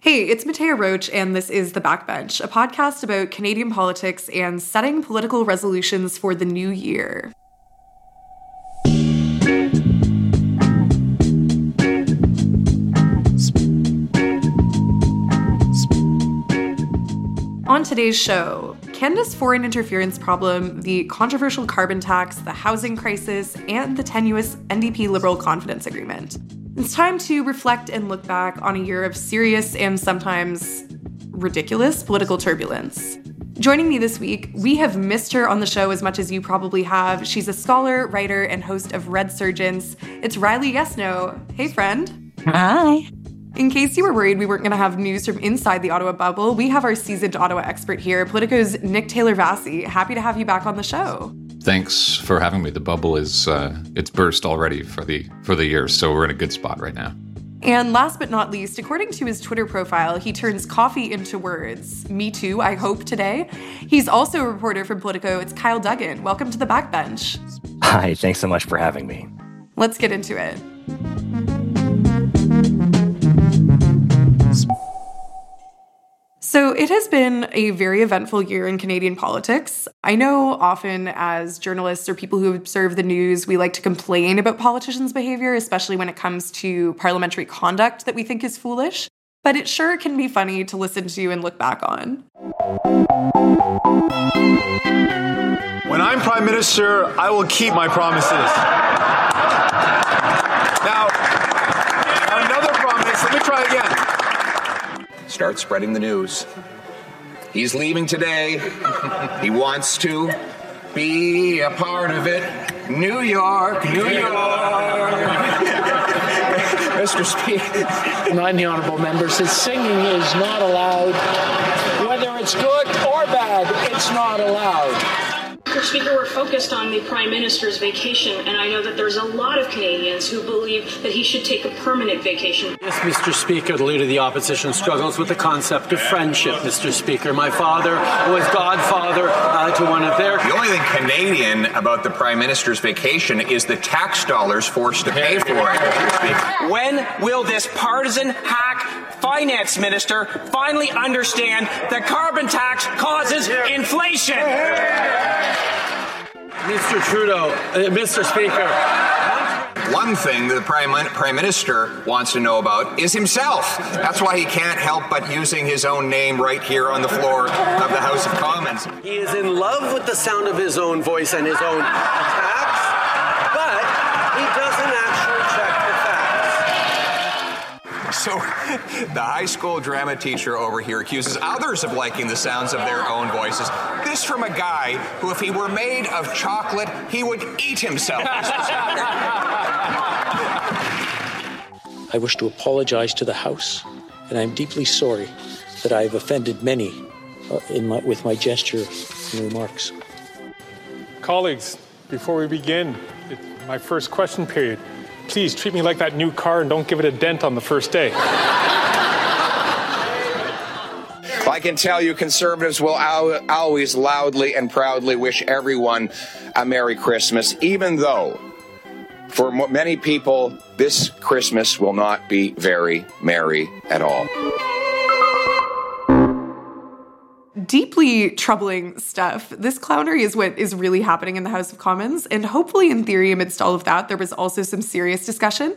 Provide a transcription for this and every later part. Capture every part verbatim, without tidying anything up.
Hey, it's Mattea Roach, and this is The Backbench, a podcast about Canadian politics and setting political resolutions for the new year. On today's show, Canada's foreign interference problem, the controversial carbon tax, the housing crisis, and the tenuous N D P Liberal Confidence Agreement. It's time to reflect and look back on a year of serious and sometimes ridiculous political turbulence. Joining me this week, we have missed her on the show as much as you probably have. She's a scholar, writer, and host of Red Surgeons. It's Riley Yesno. Hey, friend. Hi. In case you were worried we weren't going to have news from inside the Ottawa bubble, we have our seasoned Ottawa expert here, Politico's Nick Taylor-Vaisey. Happy to have you back on the show. Thanks for having me. The bubble is uh, it's burst already for the for the year, so we're in a good spot right now. And last but not least, according to his Twitter profile, he turns coffee into words. Me too, I hope, today. He's also a reporter from Politico. It's Kyle Duggan. Welcome to The Backbench. Hi, thanks so much for having me. Let's get into it. So it has been a very eventful year in Canadian politics. I know often as journalists or people who observe the news, we like to complain about politicians' behavior, especially when it comes to parliamentary conduct that we think is foolish. But it sure can be funny to listen to and look back on. When I'm Prime Minister, I will keep my promises. Now, another promise. Let me try again. Start spreading the news. He's leaving today. He wants to be a part of it. New York, New York. Mister Speaker. And I'm the honorable member says singing is not allowed. Whether it's good or bad, it's not allowed. Mister Speaker, we're focused on the Prime Minister's vacation, and I know that there's a lot of Canadians who believe that he should take a permanent vacation. Yes, Mister Speaker, the Leader of the Opposition struggles with the concept of friendship, Mister Speaker. My father was godfather uh, to one of their... The only thing Canadian about the Prime Minister's vacation is the tax dollars forced to pay for it, Mister Speaker. When will this partisan hack finance minister finally understand that carbon tax causes inflation? Mister Trudeau, uh, Mister Speaker. One thing that the Prime, Prime Minister wants to know about is himself. That's why he can't help but using his own name right here on the floor of the House of Commons. He is in love with the sound of his own voice and his own attacks, but he doesn't actually check the facts. So the high school drama teacher over here accuses others of liking the sounds of their own voices. This from a guy who, if he were made of chocolate, he would eat himself. I wish to apologize to the House, and I'm deeply sorry that I have offended many uh, in my, with my gesture and remarks. Colleagues, before we begin it's my first question period, please treat me like that new car and don't give it a dent on the first day. I can tell you conservatives will al- always loudly and proudly wish everyone a Merry Christmas, even though for m- many people, this Christmas will not be very merry at all. Deeply troubling stuff. This clownery is what is really happening in the House of Commons. And hopefully, in theory, amidst all of that, there was also some serious discussion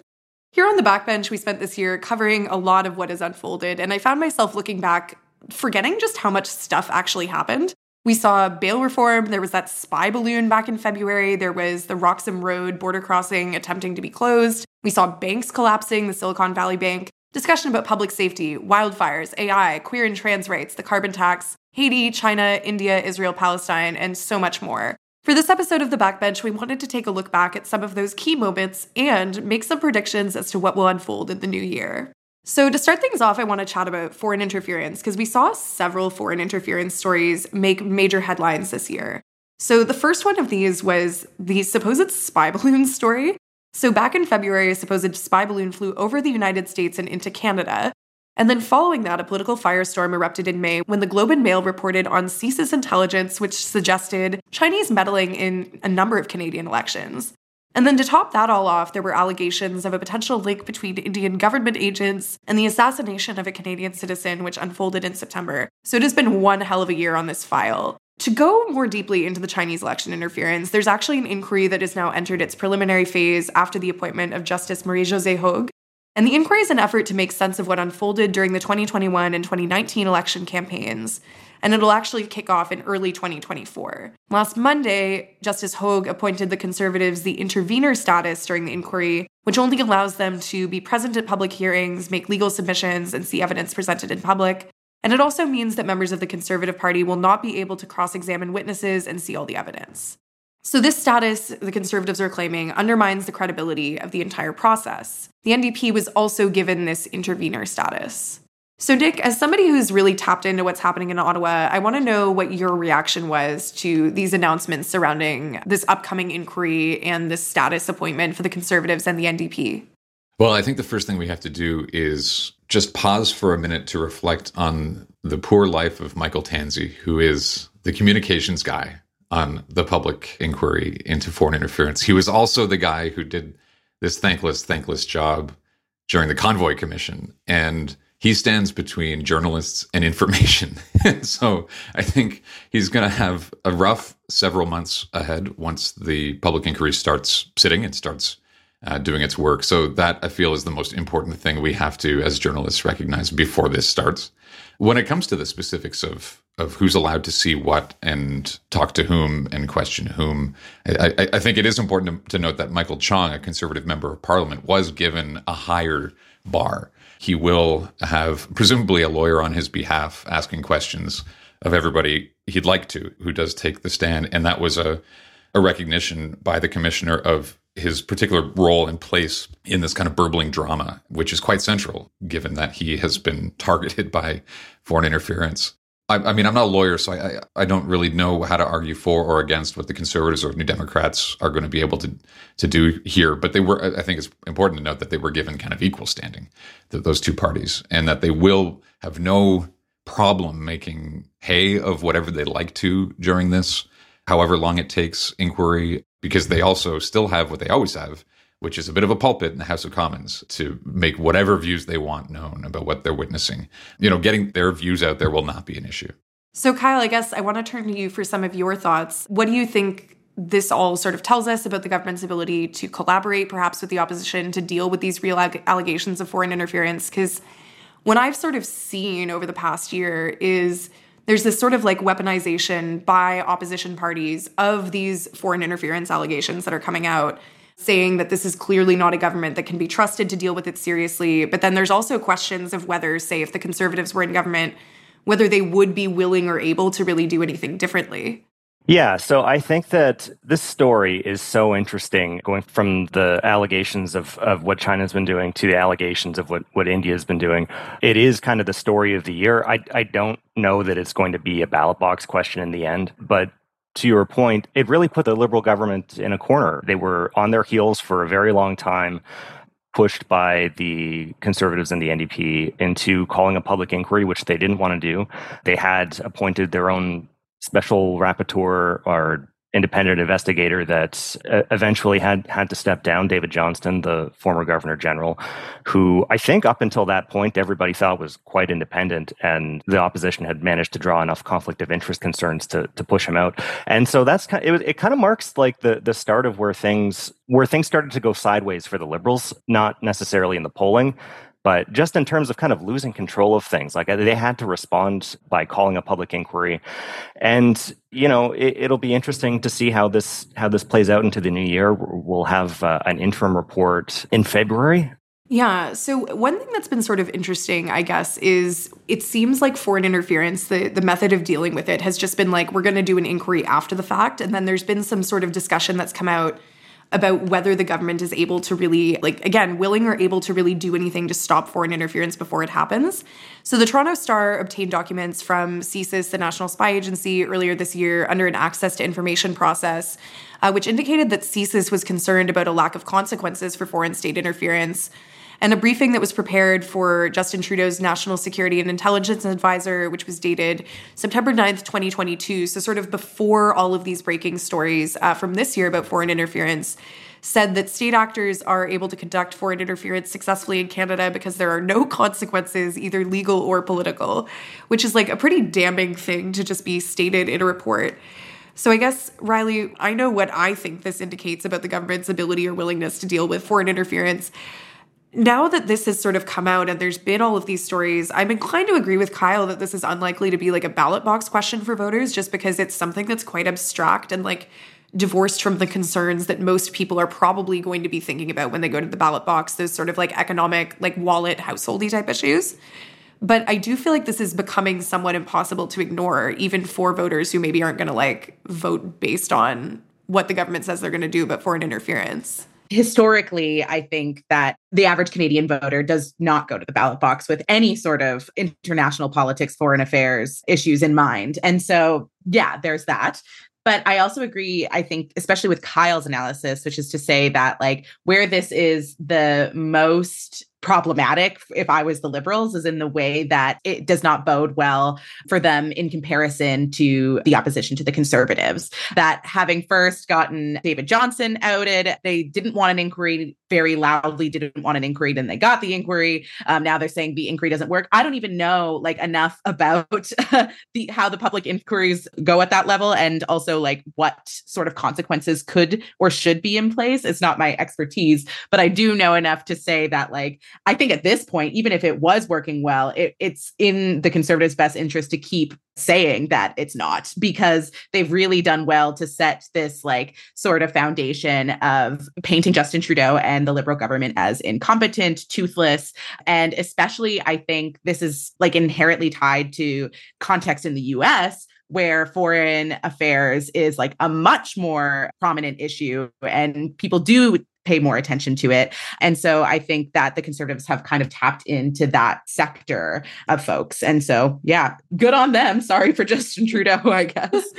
Here on The Backbench, we spent this year covering a lot of what has unfolded, and I found myself looking back, forgetting just how much stuff actually happened. We saw bail reform, there was that spy balloon back in February, there was the Roxham Road border crossing attempting to be closed, we saw banks collapsing, the Silicon Valley Bank, discussion about public safety, wildfires, A I, queer and trans rights, the carbon tax, Haiti, China, India, Israel, Palestine, and so much more. For this episode of The Backbench, we wanted to take a look back at some of those key moments and make some predictions as to what will unfold in the new year. So to start things off, I want to chat about foreign interference, because we saw several foreign interference stories make major headlines this year. So the first one of these was the supposed spy balloon story. So back in February, a supposed spy balloon flew over the United States and into Canada. And then following that, a political firestorm erupted in May when the Globe and Mail reported on C S I S intelligence, which suggested Chinese meddling in a number of Canadian elections. And then to top that all off, there were allegations of a potential link between Indian government agents and the assassination of a Canadian citizen, which unfolded in September. So it has been one hell of a year on this file. To go more deeply into the Chinese election interference, there's actually an inquiry that has now entered its preliminary phase after the appointment of Justice Marie-José Hogue. And the inquiry is an effort to make sense of what unfolded during the twenty twenty-one and twenty nineteen election campaigns, and it'll actually kick off in early twenty twenty-four. Last Monday, Justice Hogue appointed the Conservatives the intervener status during the inquiry, which only allows them to be present at public hearings, make legal submissions, and see evidence presented in public. And it also means that members of the Conservative Party will not be able to cross-examine witnesses and see all the evidence. So this status, the Conservatives are claiming, undermines the credibility of the entire process. The N D P was also given this intervener status. So Nick, as somebody who's really tapped into what's happening in Ottawa, I want to know what your reaction was to these announcements surrounding this upcoming inquiry and this status appointment for the Conservatives and the N D P. Well, I think the first thing we have to do is just pause for a minute to reflect on the poor life of Michael Tanzi, who is the communications guy on the public inquiry into foreign interference. He was also the guy who did this thankless, thankless job during the Convoy Commission. And he stands between journalists and information. So I think he's going to have a rough several months ahead once the public inquiry starts sitting and starts uh, doing its work. So that, I feel, is the most important thing we have to, as journalists, recognize before this starts. When it comes to the specifics of of who's allowed to see what and talk to whom and question whom, I, I, I think it is important to, to note that Michael Chong, a Conservative member of Parliament, was given a higher bar. He will have presumably a lawyer on his behalf asking questions of everybody he'd like to who does take the stand. And that was a, a recognition by the commissioner of his particular role and place in this kind of burbling drama, which is quite central, given that he has been targeted by foreign interference. I, I mean, I'm not a lawyer, so I, I, I don't really know how to argue for or against what the Conservatives or New Democrats are going to be able to, to do here. But they were, I think it's important to note that they were given kind of equal standing, to those two parties, and that they will have no problem making hay of whatever they like to during this, however long it takes inquiry, because they also still have what they always have, which is a bit of a pulpit in the House of Commons to make whatever views they want known about what they're witnessing. You know, getting their views out there will not be an issue. So Kyle, I guess I want to turn to you for some of your thoughts. What do you think this all sort of tells us about the government's ability to collaborate, perhaps with the opposition, to deal with these real ag- allegations of foreign interference? Because what I've sort of seen over the past year is there's this sort of like weaponization by opposition parties of these foreign interference allegations that are coming out, saying that this is clearly not a government that can be trusted to deal with it seriously. But then there's also questions of whether, say, if the Conservatives were in government, whether they would be willing or able to really do anything differently. Yeah, so I think that this story is so interesting, going from the allegations of, of what China's been doing to the allegations of what, what India's been doing. It is kind of the story of the year. I, I don't know that it's going to be a ballot box question in the end, but to your point, it really put the Liberal government in a corner. They were on their heels for a very long time, pushed by the Conservatives and the N D P into calling a public inquiry, which they didn't want to do. They had appointed their own special rapporteur or independent investigator that uh, eventually had had to step down, David Johnston, the former governor general, who I think up until that point, everybody thought was quite independent, and the opposition had managed to draw enough conflict of interest concerns to to push him out. And so that's kind of, it, it kind of marks like the the start of where things where things started to go sideways for the Liberals, not necessarily in the polling, but just in terms of kind of losing control of things. Like they had to respond by calling a public inquiry. And, you know, it, it'll be interesting to see how this how this plays out into the new year. We'll have uh, an interim report in February. Yeah. So one thing that's been sort of interesting, I guess, is it seems like foreign interference, the, the method of dealing with it has just been like, we're going to do an inquiry after the fact. And then there's been some sort of discussion that's come out about whether the government is able to really, like, again, willing or able to really do anything to stop foreign interference before it happens. So the Toronto Star obtained documents from C S I S, the National Spy Agency, earlier this year under an access to information process, uh, which indicated that C S I S was concerned about a lack of consequences for foreign state interference. And a briefing that was prepared for Justin Trudeau's National Security and Intelligence Advisor, which was dated September ninth, twenty twenty-two, so sort of before all of these breaking stories uh, from this year about foreign interference, said that state actors are able to conduct foreign interference successfully in Canada because there are no consequences, either legal or political, which is like a pretty damning thing to just be stated in a report. So I guess, Riley, I know what I think this indicates about the government's ability or willingness to deal with foreign interference. Now that this has sort of come out and there's been all of these stories, I'm inclined to agree with Kyle that this is unlikely to be like a ballot box question for voters, just because it's something that's quite abstract and like divorced from the concerns that most people are probably going to be thinking about when they go to the ballot box, those sort of like economic, like wallet, householdy type issues. But I do feel like this is becoming somewhat impossible to ignore, even for voters who maybe aren't going to like vote based on what the government says they're going to do, but foreign interference. Historically, I think that the average Canadian voter does not go to the ballot box with any sort of international politics, foreign affairs issues in mind. And so, yeah, there's that. But I also agree, I think, especially with Kyle's analysis, which is to say that like where this is the most problematic, if I was the Liberals, is in the way that it does not bode well for them in comparison to the opposition to the Conservatives. That having first gotten David Johnston outed, they didn't want an inquiry, very loudly didn't want an inquiry, then they got the inquiry. Um, now they're saying the inquiry doesn't work. I don't even know like enough about the how the public inquiries go at that level, and also like what sort of consequences could or should be in place. It's not my expertise, but I do know enough to say that like I think at this point, even if it was working well, it, it's in the Conservatives' best interest to keep saying that it's not, because they've really done well to set this like sort of foundation of painting Justin Trudeau and the Liberal government as incompetent, toothless. And especially, I think this is like inherently tied to context in the U S, where foreign affairs is like a much more prominent issue and people do pay more attention to it. And so I think that the Conservatives have kind of tapped into that sector of folks. And so, yeah, good on them. Sorry for Justin Trudeau, I guess.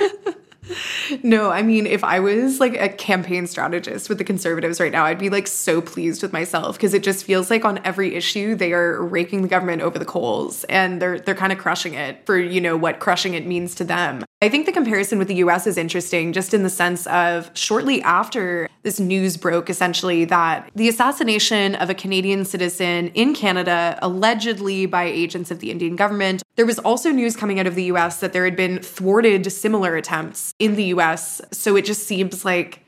No, I mean, if I was like a campaign strategist with the Conservatives right now, I'd be like so pleased with myself, because it just feels like on every issue, they are raking the government over the coals and they're they're kind of crushing it for, you know, what crushing it means to them. I think the comparison with the U S is interesting, just in the sense of shortly after this news broke, essentially, that the assassination of a Canadian citizen in Canada, allegedly by agents of the Indian government, there was also news coming out of the U S that there had been thwarted similar attempts in the U S. So it just seems like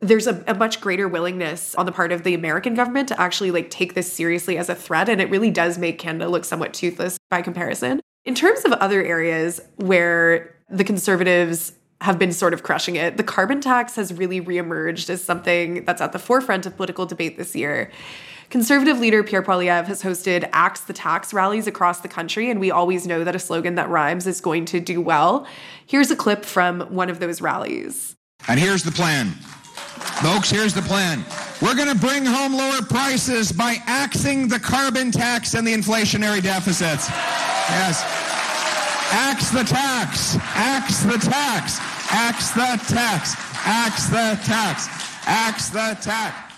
there's a, a much greater willingness on the part of the American government to actually like take this seriously as a threat. And it really does make Canada look somewhat toothless by comparison. In terms of other areas where the Conservatives have been sort of crushing it, the carbon tax has really reemerged as something that's at the forefront of political debate this year. Conservative leader Pierre Poilievre has hosted Axe the Tax rallies across the country, and we always know that a slogan that rhymes is going to do well. Here's a clip from one of those rallies. And here's the plan. Folks, here's the plan. We're going to bring home lower prices by axing the carbon tax and the inflationary deficits. Yes. Axe the tax, axe the tax, axe the tax, axe the tax, axe the tax.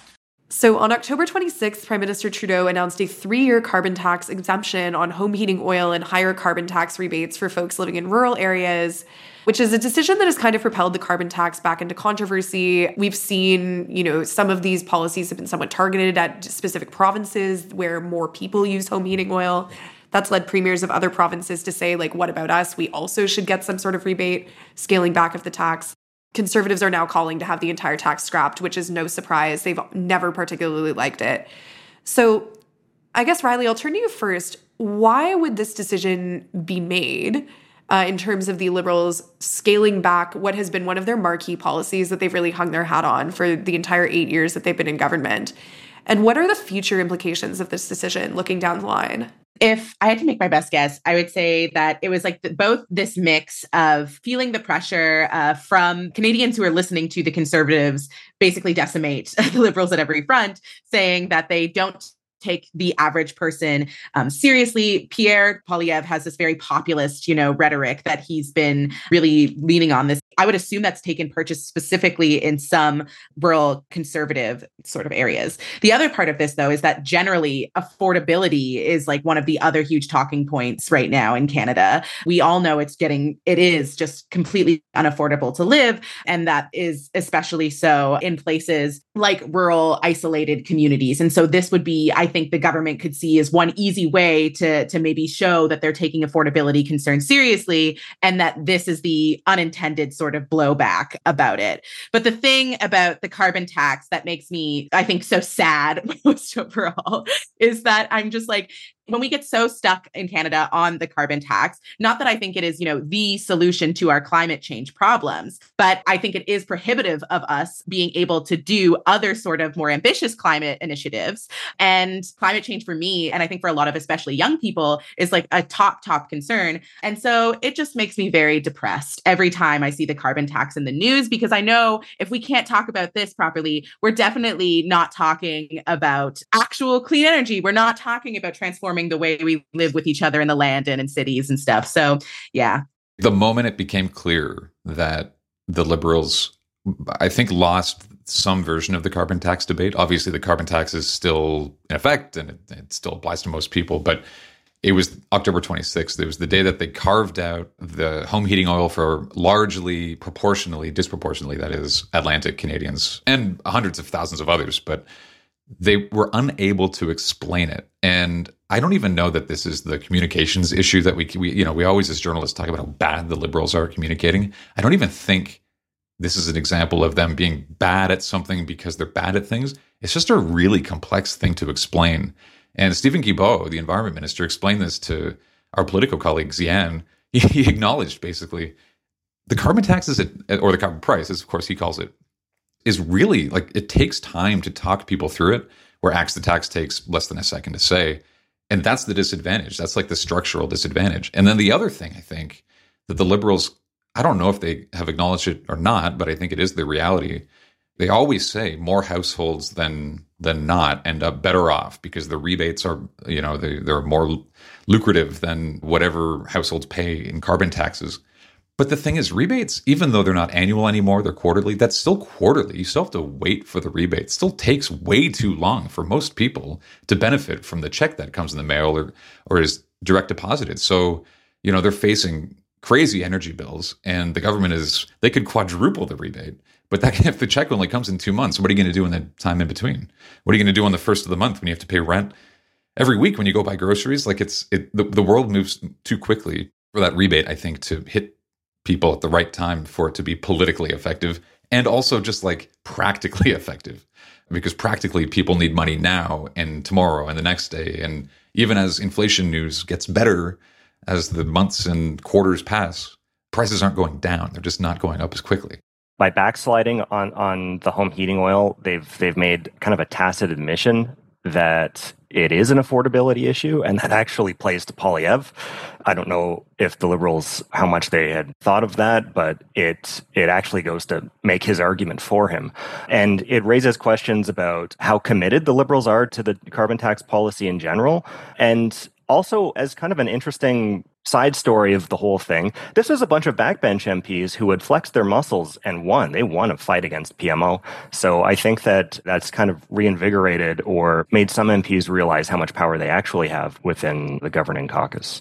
So on October twenty-sixth, Prime Minister Trudeau announced a three-year carbon tax exemption on home heating oil and higher carbon tax rebates for folks living in rural areas. which is a decision that has kind of propelled the carbon tax back into controversy. We've seen, you know, some of these policies have been somewhat targeted at specific provinces where more people use home heating oil. That's led premiers of other provinces to say, like, what about us? We also should get some sort of rebate, scaling back of the tax. Conservatives are now calling to have the entire tax scrapped, which is no surprise. They've never particularly liked it. So I guess, Riley, I'll turn to you first. Why would this decision be made uh, in terms of the Liberals scaling back what has been one of their marquee policies that they've really hung their hat on for the entire eight years that they've been in government? And what are the future implications of this decision looking down the line? If I had to make my best guess, I would say that it was like the, both this mix of feeling the pressure uh, from Canadians who are listening to the Conservatives basically decimate the Liberals at every front, saying that they don't take the average person um, seriously. Pierre Poilievre has this very populist, you know, rhetoric that he's been really leaning on this. I would assume that's taken purchase specifically in some rural conservative sort of areas. The other part of this, though, is that generally affordability is like one of the other huge talking points right now in Canada. We all know it's getting, it is just completely unaffordable to live. And that is especially so in places like rural, isolated communities. And so this would be, I think the government could see as one easy way to, to maybe show that they're taking affordability concerns seriously and that this is the unintended sort sort of blowback about it. But the thing about the carbon tax that makes me, I think, so sad most overall is that I'm just like, when we get so stuck in Canada on the carbon tax, not that I think it is, you know, the solution to our climate change problems, but I think it is prohibitive of us being able to do other sort of more ambitious climate initiatives. And climate change for me, and I think for a lot of especially young people, is like a top, top concern. And so it just makes me very depressed every time I see the carbon tax in the news, because I know if we can't talk about this properly, we're definitely not talking about actual clean energy. We're not talking about transforming the way we live with each other in the land and in cities and stuff. So, yeah. The moment it became clear that the Liberals, I think, lost some version of the carbon tax debate. Obviously, the carbon tax is still in effect and it, it still applies to most people. But it was October twenty-sixth. It was the day that they carved out the home heating oil for largely proportionally, disproportionately, that is, Atlantic Canadians and hundreds of thousands of others. But they were unable to explain it. And I don't even know that this is the communications issue that we, we, you know, we always as journalists talk about how bad the Liberals are at communicating. I don't even think this is an example of them being bad at something because they're bad at things. It's just a really complex thing to explain. And Stephen Guilbeault, the environment minister, explained this to our Politico colleague, Zian. He, he acknowledged basically the carbon tax is, a, or the carbon price, as of course he calls it, is really like it takes time to talk people through it, where Axe the Tax takes less than a second to say. And that's the disadvantage. That's like the structural disadvantage. And then the other thing I think that the Liberals, I don't know if they have acknowledged it or not, but I think it is the reality. They always say more households than than not end up better off because the rebates are, you know, they, they're more lucrative than whatever households pay in carbon taxes. But the thing is, rebates, even though they're not annual anymore, they're quarterly, that's still quarterly. You still have to wait for the rebate. It still takes way too long for most people to benefit from the check that comes in the mail or, or is direct deposited. So, you know, they're facing crazy energy bills and the government is, they could quadruple the rebate. But that, if the check only comes in two months, what are you going to do in the time in between? What are you going to do on the first of the month when you have to pay rent? Every week when you go buy groceries, like it's, it, the, the world moves too quickly for that rebate, I think, to hit people at the right time for it to be politically effective and also just like practically effective, because practically people need money now and tomorrow and the next day. And even as inflation news gets better, as the months and quarters pass, prices aren't going down. They're just not going up as quickly. By backsliding on, on the home heating oil, they've they've made kind of a tacit admission that it is an affordability issue, and that actually plays to Poilievre. I don't know if the Liberals, how much they had thought of that, but it it actually goes to make his argument for him. And it raises questions about how committed the Liberals are to the carbon tax policy in general. And also, as kind of an interesting side story of the whole thing, this is a bunch of backbench M Ps who had flexed their muscles and won. They won a fight against P M O. So I think that that's kind of reinvigorated or made some M Ps realize how much power they actually have within the governing caucus.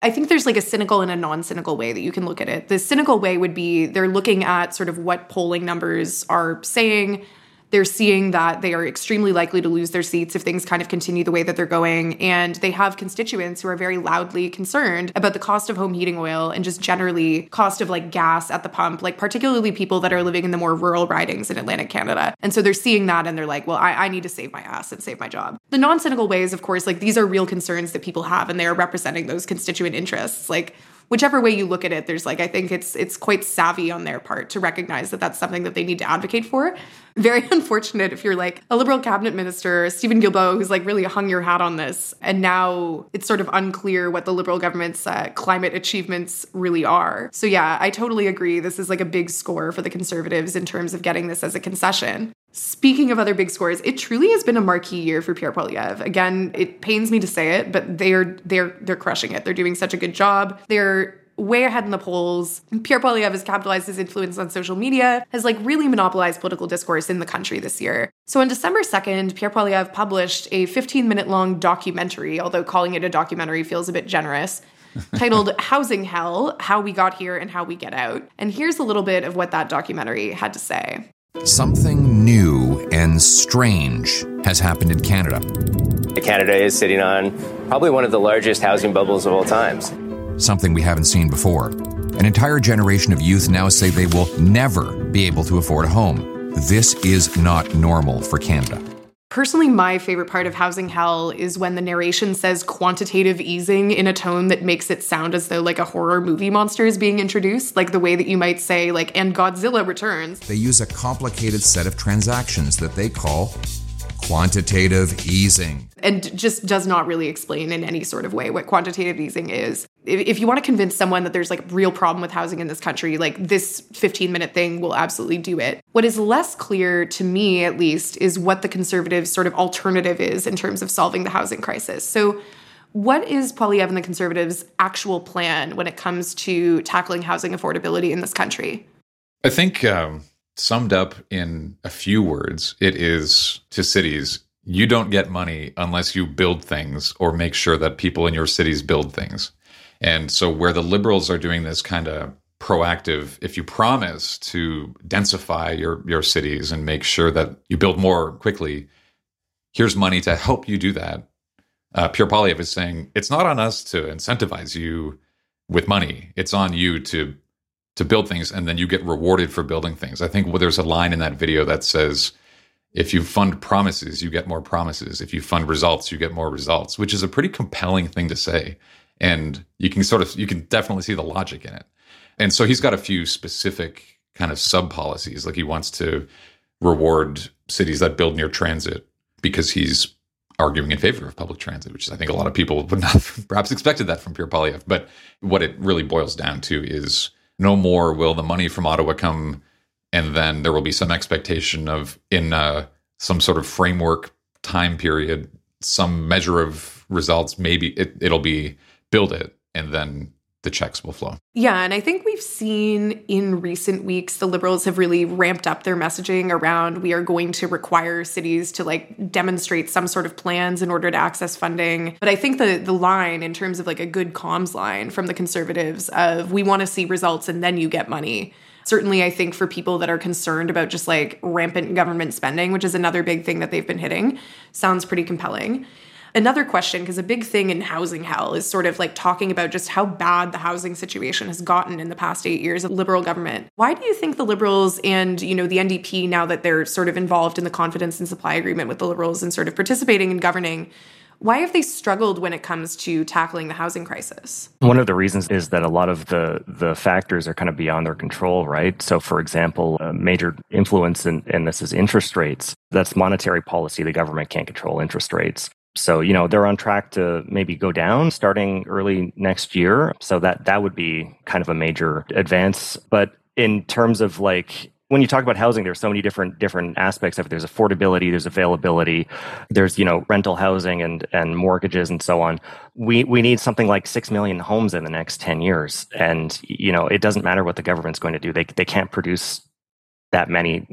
I think there's like a cynical and a non-cynical way that you can look at it. The cynical way would be they're looking at sort of what polling numbers are saying. They're seeing that they are extremely likely to lose their seats if things kind of continue the way that they're going. And they have constituents who are very loudly concerned about the cost of home heating oil and just generally cost of like gas at the pump, like particularly people that are living in the more rural ridings in Atlantic Canada. And so they're seeing that and they're like, well, I, I need to save my ass and save my job. The non-cynical ways, of course, like these are real concerns that people have and they are representing those constituent interests. Like whichever way you look at it, there's like, I think it's it's quite savvy on their part to recognize that that's something that they need to advocate for. Very unfortunate if you're like a Liberal cabinet minister, Stephen Guilbeault, who's like really hung your hat on this. And now it's sort of unclear what the Liberal government's uh, climate achievements really are. So yeah, I totally agree. This is like a big score for the Conservatives in terms of getting this as a concession. Speaking of other big scores, it truly has been a marquee year for Pierre Poilievre. Again, it pains me to say it, but they're they're they're crushing it. They're doing such a good job. They're way ahead in the polls. Pierre Poilievre has capitalized his influence on social media, has like really monopolized political discourse in the country this year. So on December second, Pierre Poilievre published a fifteen-minute long documentary, although calling it a documentary feels a bit generous, titled Housing Hell, How We Got Here and How We Get Out. And here's a little bit of what that documentary had to say. Something new and strange has happened in Canada. Canada is sitting on probably one of the largest housing bubbles of all times. Something we haven't seen before. An entire generation of youth now say they will never be able to afford a home. This is not normal for Canada. Personally, my favorite part of Housing Hell is when the narration says quantitative easing in a tone that makes it sound as though like a horror movie monster is being introduced, like the way that you might say like, and Godzilla returns. They use a complicated set of transactions that they call quantitative easing. And just does not really explain in any sort of way what quantitative easing is. If you want to convince someone that there's like a real problem with housing in this country, like this fifteen-minute thing will absolutely do it. What is less clear to me, at least, is what the Conservatives' sort of alternative is in terms of solving the housing crisis. So what is Poilievre and the Conservatives' actual plan when it comes to tackling housing affordability in this country? I think um, summed up in a few words, it is to cities, you don't get money unless you build things or make sure that people in your cities build things. And so where the Liberals are doing this kind of proactive, if you promise to densify your, your cities and make sure that you build more quickly, here's money to help you do that. Uh, Pierre Poilievre is saying, it's not on us to incentivize you with money. It's on you to to build things, and then you get rewarded for building things. I think well, there's a line in that video that says, if you fund promises, you get more promises. If you fund results, you get more results, which is a pretty compelling thing to say. And you can sort of, you can definitely see the logic in it. And so he's got a few specific kind of sub policies. Like he wants to reward cities that build near transit because he's arguing in favor of public transit, which is, I think a lot of people would not have perhaps expected that from Pierre Poilievre. But what it really boils down to is no more will the money from Ottawa come and then there will be some expectation of in uh, some sort of framework time period, some measure of results, maybe it, it'll be build it, and then the checks will flow. Yeah, and I think we've seen in recent weeks, the Liberals have really ramped up their messaging around we are going to require cities to like demonstrate some sort of plans in order to access funding. But I think the, the line in terms of like a good comms line from the Conservatives of we want to see results and then you get money. Certainly, I think for people that are concerned about just like rampant government spending, which is another big thing that they've been hitting, sounds pretty compelling. Another question, because a big thing in Housing Hell is sort of like talking about just how bad the housing situation has gotten in the past eight years of Liberal government. Why do you think the Liberals and, you know, the N D P, now that they're sort of involved in the confidence and supply agreement with the Liberals and sort of participating in governing, why have they struggled when it comes to tackling the housing crisis? One of the reasons is that a lot of the, the factors are kind of beyond their control, right? So, for example, a major influence in, in this is interest rates. That's monetary policy. The government can't control interest rates. So, you know, they're on track to maybe go down starting early next year. So that that would be kind of a major advance. But in terms of like, when you talk about housing, there's so many different different aspects of it. There's affordability, there's availability, there's, you know, rental housing and and mortgages and so on. We we need something like six million homes in the next ten years. And, you know, it doesn't matter what the government's going to do. They they can't produce that many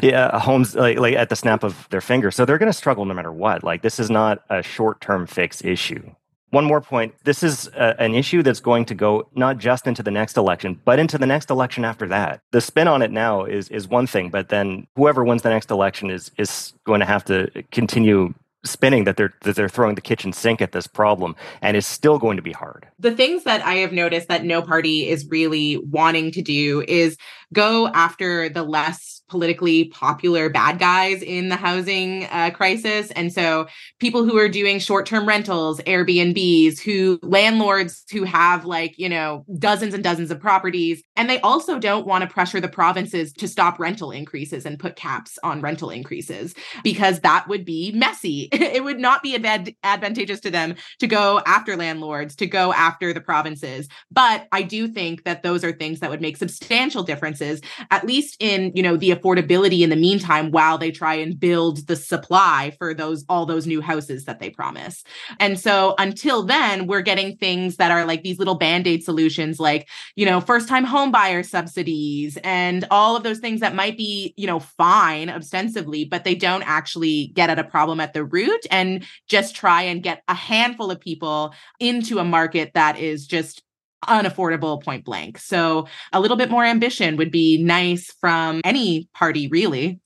yeah, homes like, like at the snap of their finger. So they're going to struggle no matter what. Like this is not a short-term fix issue. One more point. This is a, an issue that's going to go not just into the next election, but into the next election after that. The spin on it now is is one thing, but then whoever wins the next election is is going to have to continue spinning that they're that they're throwing the kitchen sink at this problem, and it's still going to be hard. The things that I have noticed that no party is really wanting to do is go after the less politically popular bad guys in the housing uh, crisis. And so people who are doing short-term rentals, Airbnbs, who landlords who have like, you know, dozens and dozens of properties. And they also don't want to pressure the provinces to stop rental increases and put caps on rental increases, because that would be messy. It would not be ad- advantageous to them to go after landlords, to go after the provinces. But I do think that those are things that would make substantial differences, at least in, you know, the affordability in the meantime, while they try and build the supply for those all those new houses that they promise. And so until then, we're getting things that are like these little Band-Aid solutions, like, you know, first-time home buyer subsidies and all of those things that might be, you know, fine ostensibly, but they don't actually get at a problem at the root and just try and get a handful of people into a market that is just unaffordable, point blank. So a little bit more ambition would be nice from any party, really.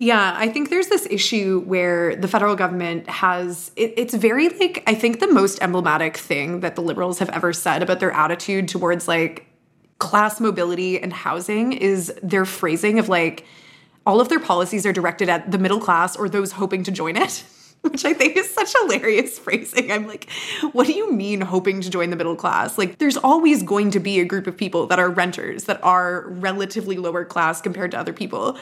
Yeah, I think there's this issue where the federal government has, it, it's very like, I think the most emblematic thing that the Liberals have ever said about their attitude towards like class mobility and housing is their phrasing of like, all of their policies are directed at the middle class or those hoping to join it. Which I think is such hilarious phrasing. I'm like, what do you mean hoping to join the middle class? Like, there's always going to be a group of people that are renters, that are relatively lower class compared to other people.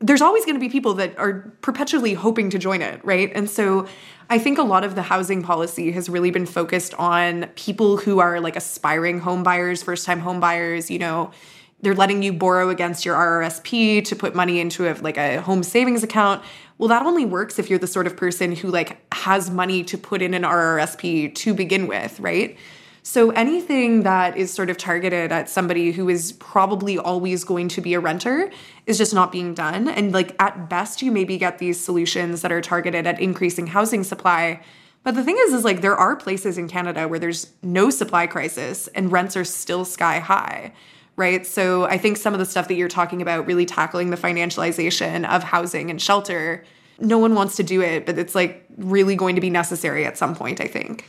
There's always going to be people that are perpetually hoping to join it, right? And so I think a lot of the housing policy has really been focused on people who are like aspiring home buyers, first-time home buyers, you know, they're letting you borrow against your R R S P to put money into a, like a home savings account. Well, that only works if you're the sort of person who like has money to put in an R R S P to begin with, right? So anything that is sort of targeted at somebody who is probably always going to be a renter is just not being done. And like at best, you maybe get these solutions that are targeted at increasing housing supply. But the thing is, is like there are places in Canada where there's no supply crisis and rents are still sky high. Right? So I think some of the stuff that you're talking about, really tackling the financialization of housing and shelter, no one wants to do it, but it's like really going to be necessary at some point, I think.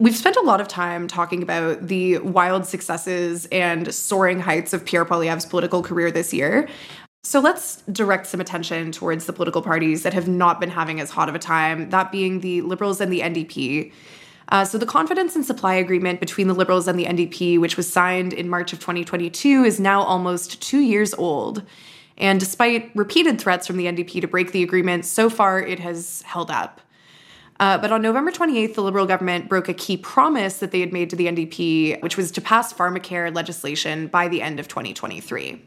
We've spent a lot of time talking about the wild successes and soaring heights of Pierre Poilievre's political career this year. So let's direct some attention towards the political parties that have not been having as hot of a time, that being the Liberals and the N D P. Uh, so the confidence and supply agreement between the Liberals and the N D P, which was signed in March of twenty twenty-two, is now almost two years old. And despite repeated threats from the N D P to break the agreement, so far it has held up. Uh, but on November twenty-eighth, the Liberal government broke a key promise that they had made to the N D P, which was to pass pharmacare legislation by the end of twenty twenty-three.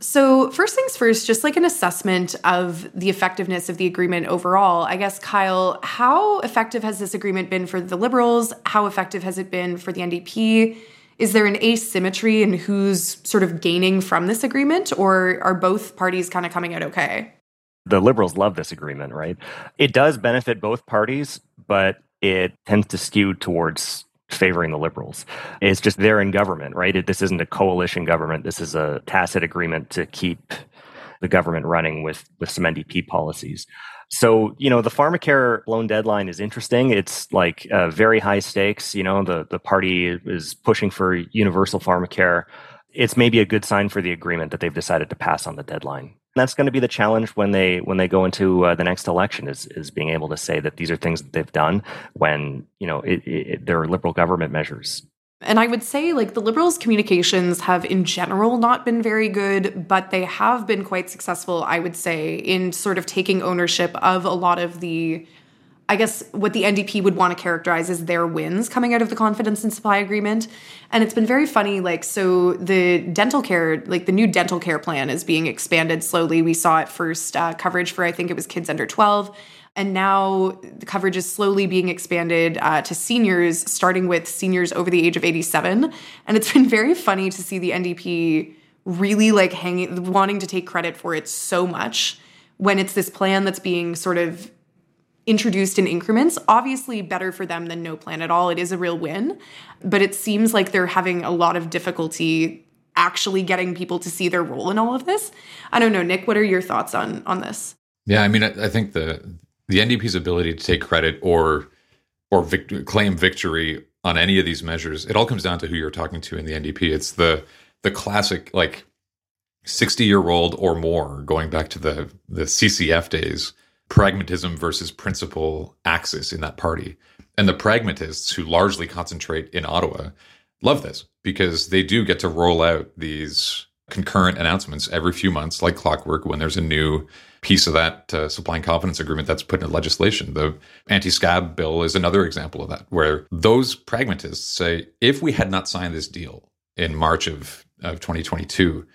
So first things first, just like an assessment of the effectiveness of the agreement overall, I guess, Kyle, how effective has this agreement been for the Liberals? How effective has it been for the N D P? Is there an asymmetry in who's sort of gaining from this agreement, or are both parties kind of coming out okay? The Liberals love this agreement, right? It does benefit both parties, but it tends to skew towards favoring the Liberals. It's just they're in government, right? It, this isn't a coalition government. This is a tacit agreement to keep the government running with, with some N D P policies. So, you know, the pharmacare loan deadline is interesting. It's like uh, very high stakes. You know, the, the party is pushing for universal pharmacare. It's maybe a good sign for the agreement that they've decided to pass on the deadline. That's going to be the challenge when they when they go into uh, the next election is is being able to say that these are things that they've done when, you know, it, it, they're Liberal government measures. And I would say, like, the Liberals' communications have in general not been very good, but they have been quite successful, I would say, in sort of taking ownership of a lot of the, I guess, what the N D P would want to characterize as their wins coming out of the confidence and supply agreement. And it's been very funny, like, so the dental care, like the new dental care plan is being expanded slowly. We saw at first uh, coverage for, I think it was kids under twelve. And now the coverage is slowly being expanded uh, to seniors, starting with seniors over the age of eighty-seven. And it's been very funny to see the N D P really like hanging, wanting to take credit for it so much when it's this plan that's being sort of introduced in increments. Obviously better for them than no plan at all. It is a real win. But it seems like they're having a lot of difficulty actually getting people to see their role in all of this. I don't know, Nick, what are your thoughts on, on this? Yeah, I mean, I, I think the... the N D P's ability to take credit or or vict- claim victory on any of these measures, it all comes down to who you're talking to in the N D P. It's the the classic, like, sixty-year-old or more, going back to the, the C C F days, pragmatism versus principle axis in that party. And the pragmatists, who largely concentrate in Ottawa, love this because they do get to roll out these concurrent announcements every few months, like clockwork, when there's a new piece of that uh, supply and confidence agreement that's put into legislation. The anti-scab bill is another example of that, where those pragmatists say, if we had not signed this deal in March of, of twenty twenty-two,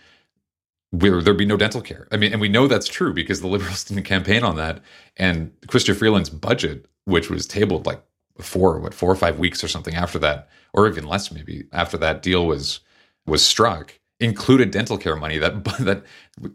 we're, there'd be no dental care. I mean, and we know that's true because the Liberals didn't campaign on that. And Chrystia Freeland's budget, which was tabled like four, what, four or five weeks or something after that, or even less maybe, after that deal was was struck, included dental care money that that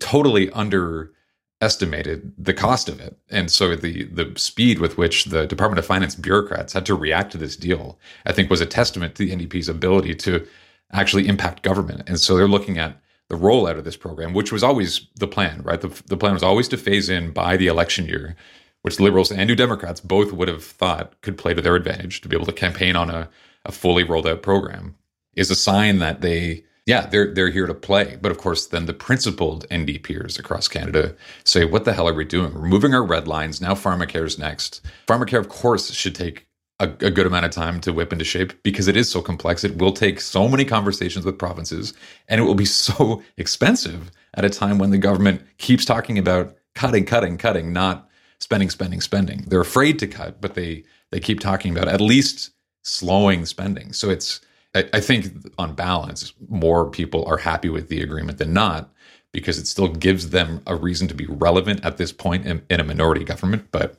totally underestimated the cost of it. And so the the speed with which the Department of Finance bureaucrats had to react to this deal, I think, was a testament to the N D P's ability to actually impact government. And so they're looking at the rollout of this program, which was always the plan, right? The, the plan was always to phase in by the election year, which Liberals and New Democrats both would have thought could play to their advantage to be able to campaign on a, a fully rolled out program, is a sign that they... Yeah, they're they're here to play. But of course, then the principled N D Pers across Canada say, what the hell are we doing? We're moving our red lines. Now PharmaCare's next. PharmaCare, of course, should take a, a good amount of time to whip into shape because it is so complex. It will take so many conversations with provinces, and it will be so expensive at a time when the government keeps talking about cutting, cutting, cutting, not spending, spending, spending. They're afraid to cut, but they, they keep talking about at least slowing spending. So it's... I think on balance, more people are happy with the agreement than not, because it still gives them a reason to be relevant at this point in, in a minority government. But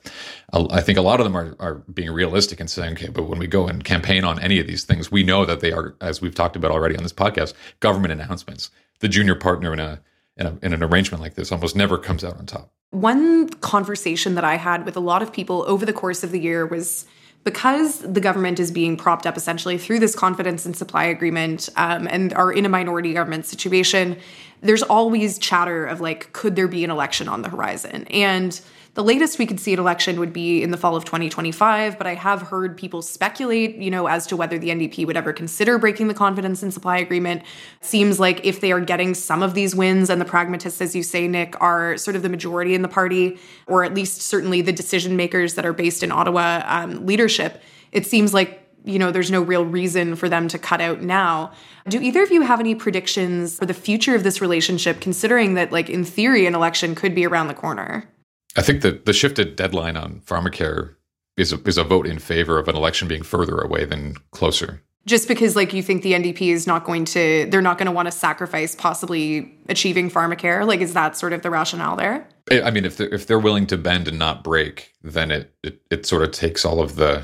I think a lot of them are, are being realistic and saying, okay, but when we go and campaign on any of these things, we know that they are, as we've talked about already on this podcast, government announcements. The junior partner in a in, a, in an arrangement like this almost never comes out on top. One conversation that I had with a lot of people over the course of the year was, because the government is being propped up essentially through this confidence and supply agreement um, and are in a minority government situation, there's always chatter of, like, could there be an election on the horizon? And the latest we could see an election would be in the fall of twenty twenty-five, but I have heard people speculate, you know, as to whether the N D P would ever consider breaking the confidence and supply agreement. Seems like if they are getting some of these wins, and the pragmatists, as you say, Nick, are sort of the majority in the party, or at least certainly the decision makers that are based in Ottawa um, leadership, it seems like, you know, there's no real reason for them to cut out now. Do either of you have any predictions for the future of this relationship, considering that, like, in theory, an election could be around the corner? I think that the shifted deadline on PharmaCare is a, is a vote in favor of an election being further away than closer. Just because, like, you think the N D P is not going to, they're not going to want to sacrifice possibly achieving PharmaCare? Like, is that sort of the rationale there? I mean, if they're, if they're willing to bend and not break, then it, it, it sort of takes all of the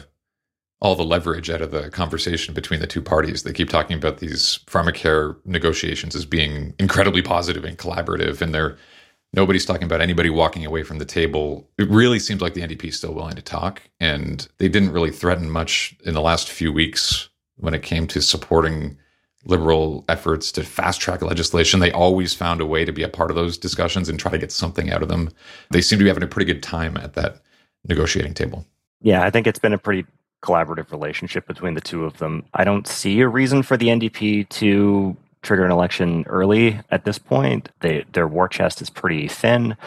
all the leverage out of the conversation between the two parties. They keep talking about these PharmaCare negotiations as being incredibly positive and collaborative, and they're nobody's talking about anybody walking away from the table. It really seems like the N D P is still willing to talk, and they didn't really threaten much in the last few weeks when it came to supporting Liberal efforts to fast-track legislation. They always found a way to be a part of those discussions and try to get something out of them. They seem to be having a pretty good time at that negotiating table. Yeah, I think it's been a pretty collaborative relationship between the two of them. I don't see a reason for the N D P to trigger an election early at this point. They, their war chest is pretty thin.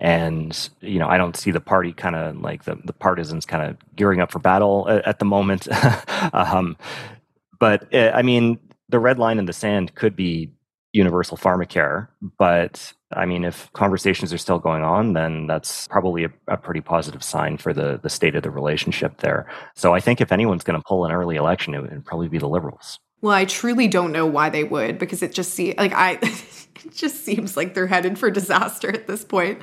And, you know, I don't see the party kind of like the, the partisans kind of gearing up for battle at, at the moment. um, but uh, I mean, the red line in the sand could be universal pharmacare. But I mean, if conversations are still going on, then that's probably a, a pretty positive sign for the, the state of the relationship there. So I think if anyone's going to pull an early election, it would probably be the Liberals. Well, I truly don't know why they would, because it just see like I it just seems like they're headed for disaster at this point.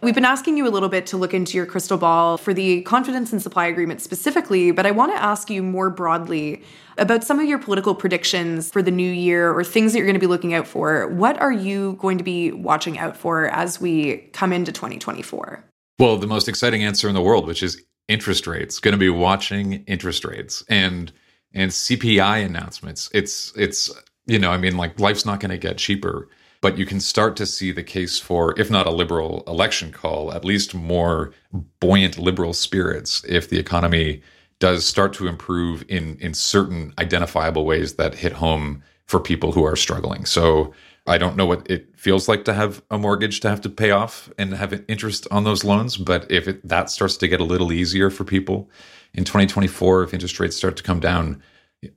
We've been asking you a little bit to look into your crystal ball for the confidence and supply agreement specifically, but I want to ask you more broadly about some of your political predictions for the new year or things that you're going to be looking out for. What are you going to be watching out for as we come into twenty twenty-four? Well, the most exciting answer in the world, which is interest rates. Going to be watching interest rates and And C P I announcements. It's, it's you know, I mean, like, life's not going to get cheaper, but you can start to see the case for, if not a Liberal election call, at least more buoyant Liberal spirits if the economy does start to improve in, in certain identifiable ways that hit home for people who are struggling. So I don't know what it feels like to have a mortgage to have to pay off and have an interest on those loans, but if it, that starts to get a little easier for people, in twenty twenty-four, if interest rates start to come down,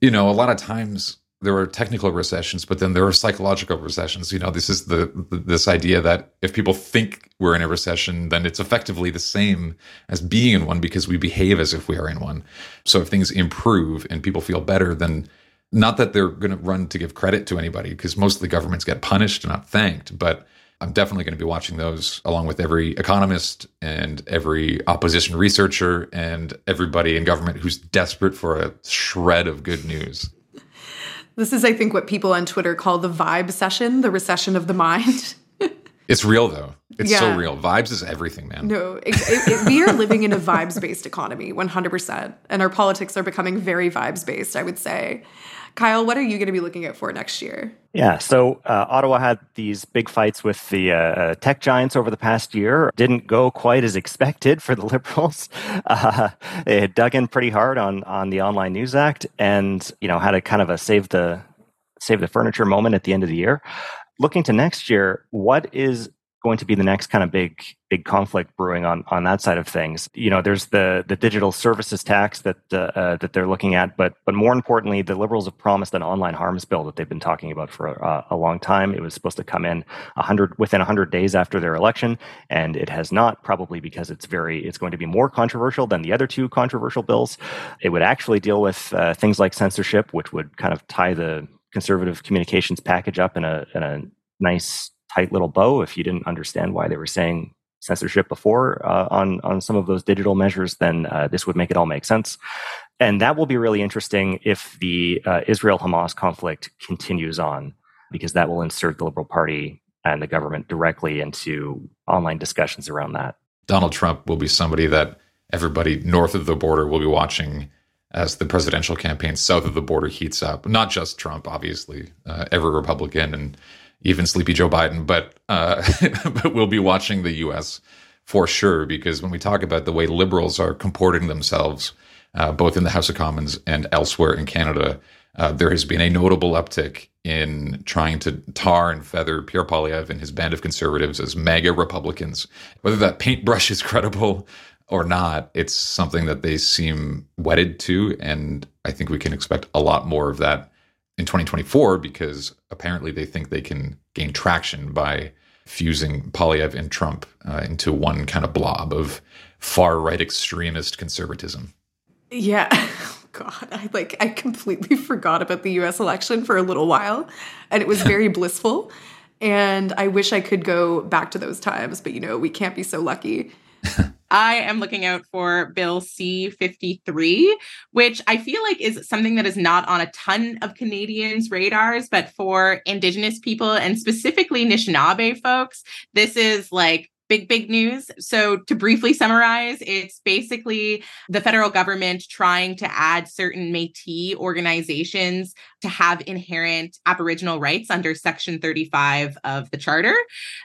you know, a lot of times there are technical recessions, but then there are psychological recessions. You know, this is the, the this idea that if people think we're in a recession, then it's effectively the same as being in one because we behave as if we are in one. So if things improve and people feel better, then not that they're going to run to give credit to anybody because mostly governments get punished and not thanked, but I'm definitely going to be watching those along with every economist and every opposition researcher and everybody in government who's desperate for a shred of good news. This is, I think, what people on Twitter call the vibe session, the recession of the mind. It's real, though. It's yeah. so real. Vibes is everything, man. No, it, it, it, we are living in a vibes-based economy, one hundred percent. And our politics are becoming very vibes-based, I would say. Kyle, what are you going to be looking at for next year? Yeah, so uh, Ottawa had these big fights with the uh, tech giants over the past year. Didn't go quite as expected for the Liberals. Uh, they dug in pretty hard on on the Online News Act, and you know had a kind of a save the save the furniture moment at the end of the year. Looking to next year, what is going to be the next kind of big big conflict brewing on on that side of things? You know, there's the the digital services tax that uh, uh, that they're looking at, but but more importantly, the Liberals have promised an online harms bill that they've been talking about for uh, a long time. It was supposed to come in one hundred within one hundred days after their election, and it has not, probably because it's very it's going to be more controversial than the other two controversial bills. It would actually deal with uh, things like censorship, which would kind of tie the conservative communications package up in a in a nice tight little bow. If you didn't understand why they were saying censorship before uh, on, on some of those digital measures, then uh, this would make it all make sense. And that will be really interesting if the uh, Israel-Hamas conflict continues on, because that will insert the Liberal Party and the government directly into online discussions around that. Donald Trump will be somebody that everybody north of the border will be watching as the presidential campaign south of the border heats up. Not just Trump, obviously, uh, every Republican and even sleepy Joe Biden, but, uh, but we'll be watching the U S for sure, because when we talk about the way Liberals are comporting themselves, uh, both in the House of Commons and elsewhere in Canada, uh, there has been a notable uptick in trying to tar and feather Pierre Poilievre and his band of conservatives as MAGA Republicans. Whether that paintbrush is credible or not, it's something that they seem wedded to, and I think we can expect a lot more of that in twenty twenty-four, because apparently they think they can gain traction by fusing Poilievre and Trump uh, into one kind of blob of far-right extremist conservatism. Yeah. Oh, God, I like I completely forgot about the U S election for a little while, and it was very blissful. And I wish I could go back to those times, but, you know, we can't be so lucky. I am looking out for Bill C fifty-three, which I feel like is something that is not on a ton of Canadians' radars, but for Indigenous people and specifically Anishinaabe folks, this is like big, big news. So to briefly summarize, it's basically the federal government trying to add certain Métis organizations to have inherent Aboriginal rights under Section thirty-five of the Charter.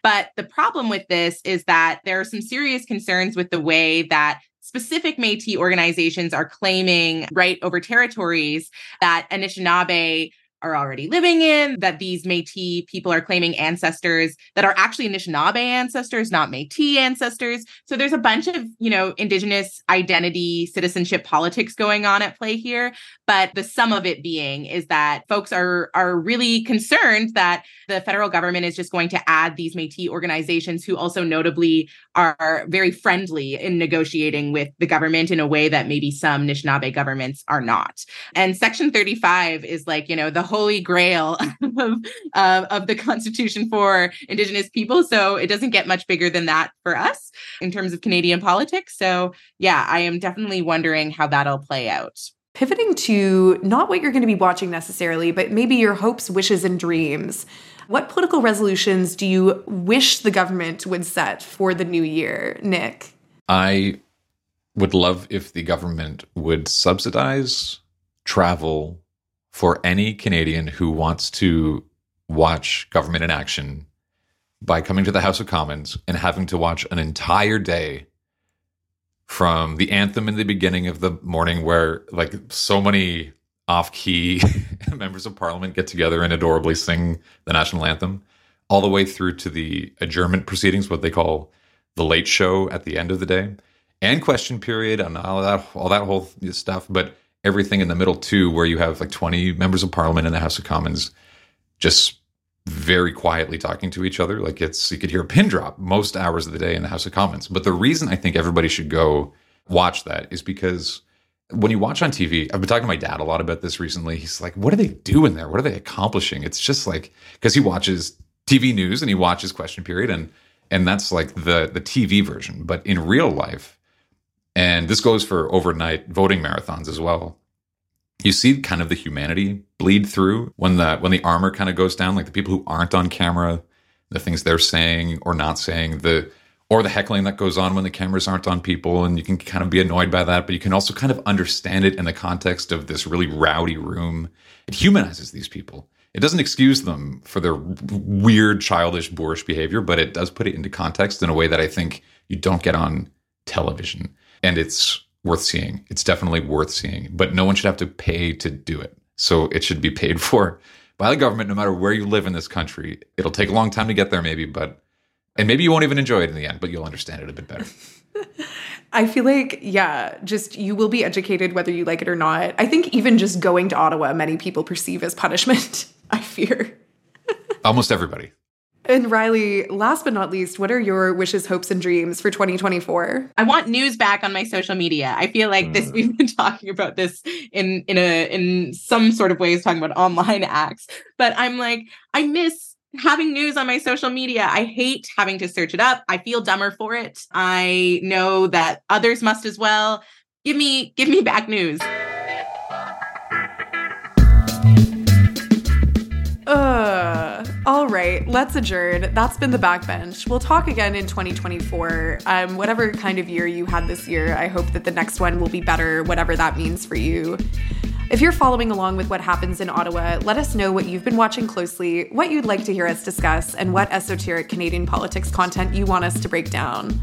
But the problem with this is that there are some serious concerns with the way that specific Métis organizations are claiming right over territories that Anishinaabe are already living in, that these Métis people are claiming ancestors that are actually Anishinaabe ancestors, not Métis ancestors. So there's a bunch of, you know, Indigenous identity, citizenship politics going on at play here. But the sum of it being is that folks are, are really concerned that the federal government is just going to add these Métis organizations who also notably are very friendly in negotiating with the government in a way that maybe some Anishinaabe governments are not. And Section thirty-five is like, you know, the holy grail of, uh, of the Constitution for Indigenous people. So it doesn't get much bigger than that for us in terms of Canadian politics. So yeah, I am definitely wondering how that'll play out. Pivoting to not what you're going to be watching necessarily, but maybe your hopes, wishes, and dreams. What political resolutions do you wish the government would set for the new year, Nick? I would love if the government would subsidize travel for any Canadian who wants to watch government in action by coming to the House of Commons and having to watch an entire day from the anthem in the beginning of the morning where, like, so many off-key members of parliament get together and adorably sing the national anthem, all the way through to the adjournment proceedings, what they call the late show at the end of the day, and question period and all that, all that whole stuff. But everything in the middle, too, where you have like twenty members of parliament in the House of Commons just very quietly talking to each other. Like, it's, you could hear a pin drop most hours of the day in the House of Commons. But the reason I think everybody should go watch that is because when you watch on T V, I've been talking to my dad a lot about this recently. He's like, what are they doing there? What are they accomplishing? It's just like, because he watches T V news and he watches Question Period, and and that's like the the T V version. But in real life, and this goes for overnight voting marathons as well, you see kind of the humanity bleed through when the when the armor kind of goes down, like the people who aren't on camera, the things they're saying or not saying, the or the heckling that goes on when the cameras aren't on people, and you can kind of be annoyed by that, but you can also kind of understand it in the context of this really rowdy room. It humanizes these people. It doesn't excuse them for their weird, childish, boorish behavior, but it does put it into context in a way that I think you don't get on television. And it's worth seeing. It's definitely worth seeing. But no one should have to pay to do it. So it should be paid for by the government, no matter where you live in this country. It'll take a long time to get there, maybe, but and maybe you won't even enjoy it in the end, but you'll understand it a bit better. I feel like, yeah, just you will be educated whether you like it or not. I think even just going to Ottawa, many people perceive as punishment, I fear. Almost everybody. And Riley, last but not least, what are your wishes, hopes, and dreams for twenty twenty-four? I want news back on my social media. I feel like this, we've been talking about this in in a in some sort of ways, talking about online acts. But I'm like, I miss having news on my social media. I hate having to search it up. I feel dumber for it. I know that others must as well. Give me, give me back news. Uh, all right, let's adjourn. That's been The Backbench. We'll talk again in twenty twenty-four. Um, whatever kind of year you had this year, I hope that the next one will be better, whatever that means for you. If you're following along with what happens in Ottawa, let us know what you've been watching closely, what you'd like to hear us discuss, and what esoteric Canadian politics content you want us to break down.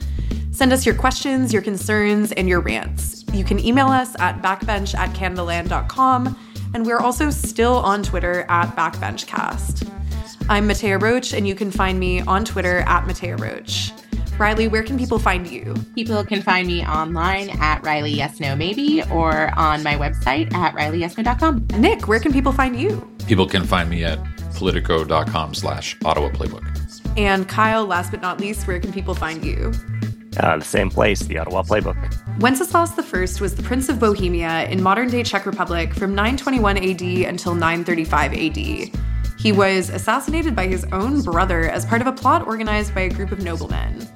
Send us your questions, your concerns, and your rants. You can email us at backbench at canadaland dot com. And we're also still on Twitter at BackbenchCast. I'm Mattea Roach, and you can find me on Twitter at Mattea Roach. Riley, where can people find you? People can find me online at Riley Yesno Maybe, or on my website at Riley Yesno dot com. Nick, where can people find you? People can find me at Politico.com slash Ottawa Playbook. And Kyle, last but not least, where can people find you? Uh, the same place, the Ottawa Playbook. Wenceslas the First was the Prince of Bohemia in modern-day Czech Republic from nine twenty-one A D until nine thirty-five A D. He was assassinated by his own brother as part of a plot organized by a group of noblemen.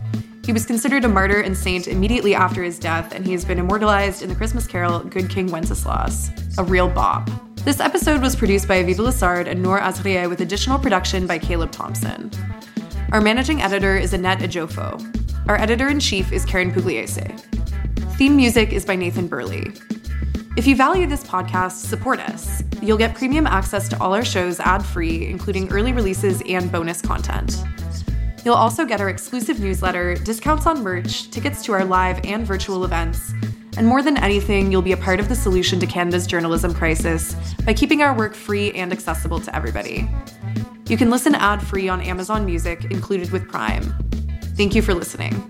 He was considered a martyr and saint immediately after his death, and he has been immortalized in the Christmas carol Good King Wenceslas. A real bop. This episode was produced by Aviva Lessard and Noor Azrieh, with additional production by Caleb Thompson. Our managing editor is Annette Ejiofor. Our editor-in-chief is Karen Pugliese. Theme music is by Nathan Burley. If you value this podcast, support us. You'll get premium access to all our shows ad-free, including early releases and bonus content. You'll also get our exclusive newsletter, discounts on merch, tickets to our live and virtual events, And more than anything, you'll be a part of the solution to Canada's journalism crisis by keeping our work free and accessible to everybody. You can listen ad-free on Amazon Music, included with Prime. Thank you for listening.